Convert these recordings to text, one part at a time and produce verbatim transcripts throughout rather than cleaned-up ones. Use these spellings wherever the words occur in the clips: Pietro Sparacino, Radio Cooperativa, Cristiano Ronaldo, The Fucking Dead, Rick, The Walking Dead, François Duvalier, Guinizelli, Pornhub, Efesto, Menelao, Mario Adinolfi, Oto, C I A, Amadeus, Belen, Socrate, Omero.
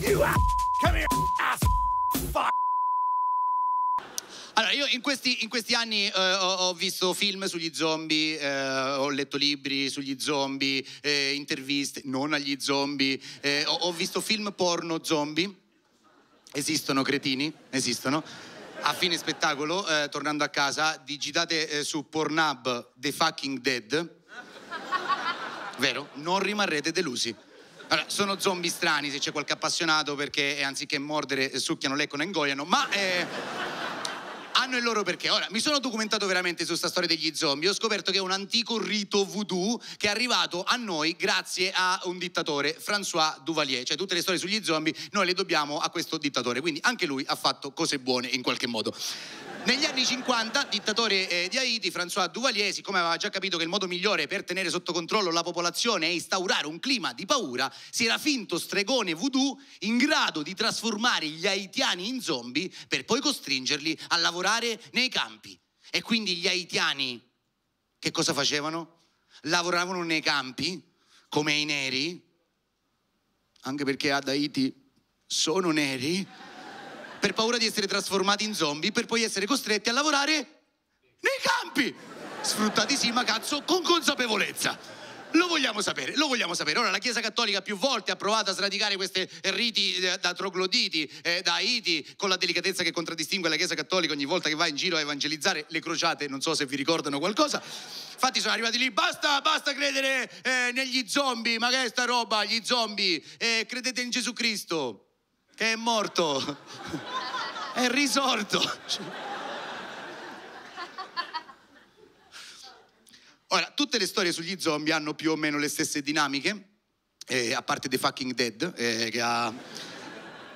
You ass, come here, ass, fuck. Allora, io in questi, in questi anni eh, ho, ho visto film sugli zombie, eh, ho letto libri sugli zombie, eh, interviste non agli zombie, eh, ho, ho visto film porno zombie. Esistono cretini, esistono. A fine spettacolo, eh, tornando a casa, digitate eh, su Pornhub The Fucking Dead. Vero? Non rimarrete delusi. Allora, sono zombie strani, se c'è qualche appassionato, perché anziché mordere succhiano, leccano e ingoiano, ma... Eh... hanno il loro perché. Ora, mi sono documentato veramente su sta storia degli zombie. Ho scoperto che è un antico rito voodoo che è arrivato a noi grazie a un dittatore, François Duvalier. Cioè, tutte le storie sugli zombie noi le dobbiamo a questo dittatore. Quindi anche lui ha fatto cose buone in qualche modo. Negli anni cinquanta, dittatore eh, di Haiti, François Duvalier, siccome aveva già capito che il modo migliore per tenere sotto controllo la popolazione è instaurare un clima di paura, si era finto stregone voodoo in grado di trasformare gli haitiani in zombie per poi costringerli a lavorare nei campi. E quindi gli haitiani che cosa facevano? Lavoravano nei campi, come i neri, anche perché ad Haiti sono neri, per paura di essere trasformati in zombie, per poi essere costretti a lavorare nei campi, sfruttati sì, ma cazzo, con consapevolezza. Lo vogliamo sapere, lo vogliamo sapere. Ora, la Chiesa Cattolica più volte ha provato a sradicare questi riti da trogloditi, eh, da Haiti, con la delicatezza che contraddistingue la Chiesa Cattolica ogni volta che va in giro a evangelizzare. Le crociate, non so se vi ricordano qualcosa. Infatti sono arrivati lì, basta, basta credere eh, negli zombie, ma che è sta roba, gli zombie, eh, credete in Gesù Cristo, che è morto, è risorto. Ora, tutte le storie sugli zombie hanno più o meno le stesse dinamiche, eh, a parte The Fucking Dead, eh, che ha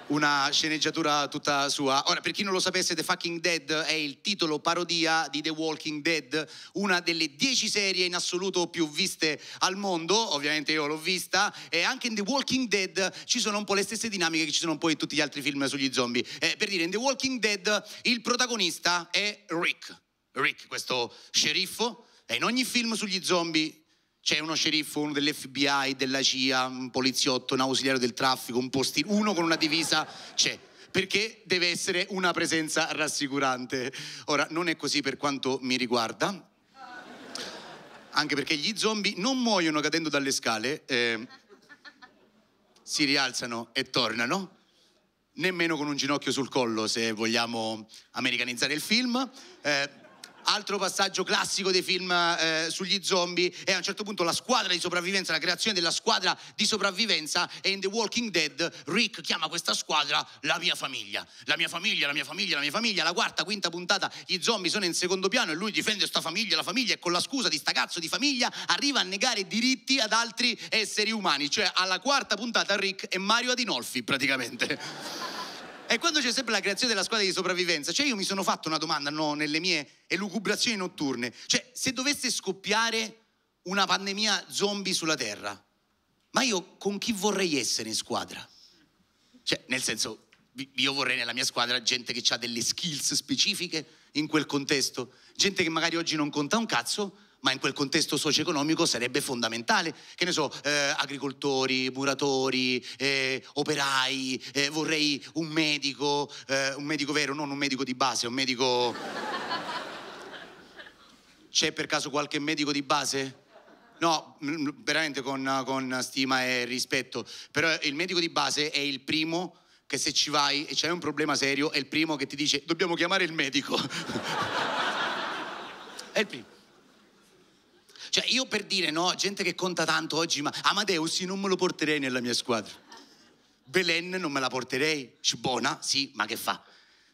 una sceneggiatura tutta sua. Ora, per chi non lo sapesse, The Fucking Dead è il titolo parodia di The Walking Dead, una delle dieci serie in assoluto più viste al mondo. Ovviamente io l'ho vista, e anche in The Walking Dead ci sono un po' le stesse dinamiche che ci sono un po' in tutti gli altri film sugli zombie. Eh, per dire, in The Walking Dead il protagonista è Rick. Rick, questo sceriffo, e in ogni film sugli zombie c'è uno sceriffo, uno dell'F B I, della C I A, un poliziotto, un ausiliario del traffico, un postino, uno con una divisa c'è, perché deve essere una presenza rassicurante. Ora, non è così per quanto mi riguarda, anche perché gli zombie non muoiono cadendo dalle scale, eh, si rialzano e tornano, nemmeno con un ginocchio sul collo, se vogliamo americanizzare il film. Eh, Altro passaggio classico dei film eh, sugli zombie è a un certo punto la squadra di sopravvivenza, la creazione della squadra di sopravvivenza, e in The Walking Dead Rick chiama questa squadra la mia famiglia. La mia famiglia, la mia famiglia, la mia famiglia. La quarta, quinta puntata gli zombie sono in secondo piano e lui difende sta famiglia, la famiglia, e con la scusa di sta cazzo di famiglia arriva a negare diritti ad altri esseri umani. Cioè, alla quarta puntata Rick è Mario Adinolfi praticamente. E quando c'è sempre la creazione della squadra di sopravvivenza, cioè io mi sono fatto una domanda, no, nelle mie elucubrazioni notturne, cioè se dovesse scoppiare una pandemia zombie sulla Terra, ma io con chi vorrei essere in squadra? Cioè, nel senso, io vorrei nella mia squadra gente che ha delle skills specifiche in quel contesto, gente che magari oggi non conta un cazzo, ma in quel contesto socio-economico sarebbe fondamentale. Che ne so, eh, agricoltori, muratori, eh, operai, eh, vorrei un medico, eh, un medico vero, non un medico di base, un medico... C'è per caso qualche medico di base? No, veramente con, con stima e rispetto, però il medico di base è il primo che, se ci vai e c'hai un problema serio, è il primo che ti dice dobbiamo chiamare il medico. È il primo. Cioè, io per dire, no, gente che conta tanto oggi, ma Amadeus non me lo porterei nella mia squadra. Belen non me la porterei. Buona, sì, ma che fa?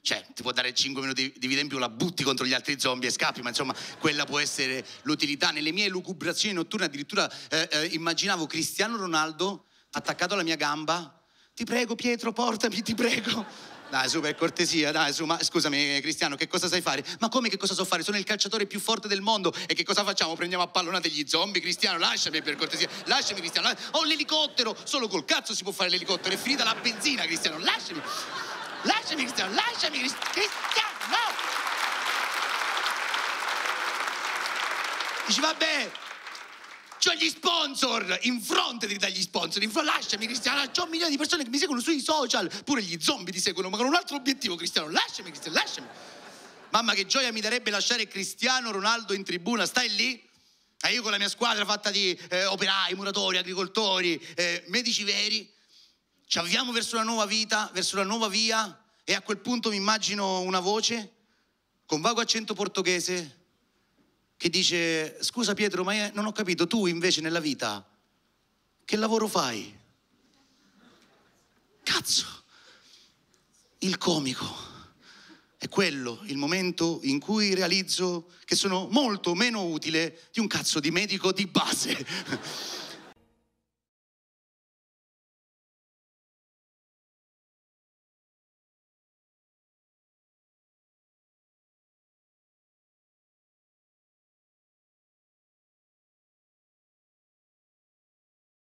Cioè, ti può dare cinque minuti di vita in più, la butti contro gli altri zombie e scappi, ma insomma, quella può essere l'utilità. Nelle mie lucubrazioni notturne addirittura eh, eh, immaginavo Cristiano Ronaldo attaccato alla mia gamba. Ti prego, Pietro, portami, ti prego. Dai, su, per cortesia, dai, su, ma scusami, Cristiano, che cosa sai fare? Ma come che cosa so fare? Sono il calciatore più forte del mondo. E che cosa facciamo? Prendiamo a pallonate gli zombie, Cristiano? Lasciami, per cortesia, lasciami, Cristiano. Ho l'elicottero, solo col cazzo si può fare l'elicottero. È finita la benzina, Cristiano, lasciami. Lasciami, Cristiano, lasciami, Cristiano. Dici, vabbè, Faccio gli sponsor in fronte di dagli sponsor, in fronte, lasciami Cristiano, c'ho milioni di persone che mi seguono sui social, pure gli zombie ti seguono, ma con un altro obiettivo, Cristiano, lasciami Cristiano, lasciami. Mamma che gioia mi darebbe lasciare Cristiano Ronaldo in tribuna, stai lì? E io con la mia squadra fatta di eh, operai, muratori, agricoltori, eh, medici veri, ci avviamo verso una nuova vita, verso una nuova via, e a quel punto mi immagino una voce con vago accento portoghese che dice: scusa Pietro, ma non ho capito, tu invece nella vita che lavoro fai? Cazzo! Il comico. È quello il momento in cui realizzo che sono molto meno utile di un cazzo di medico di base.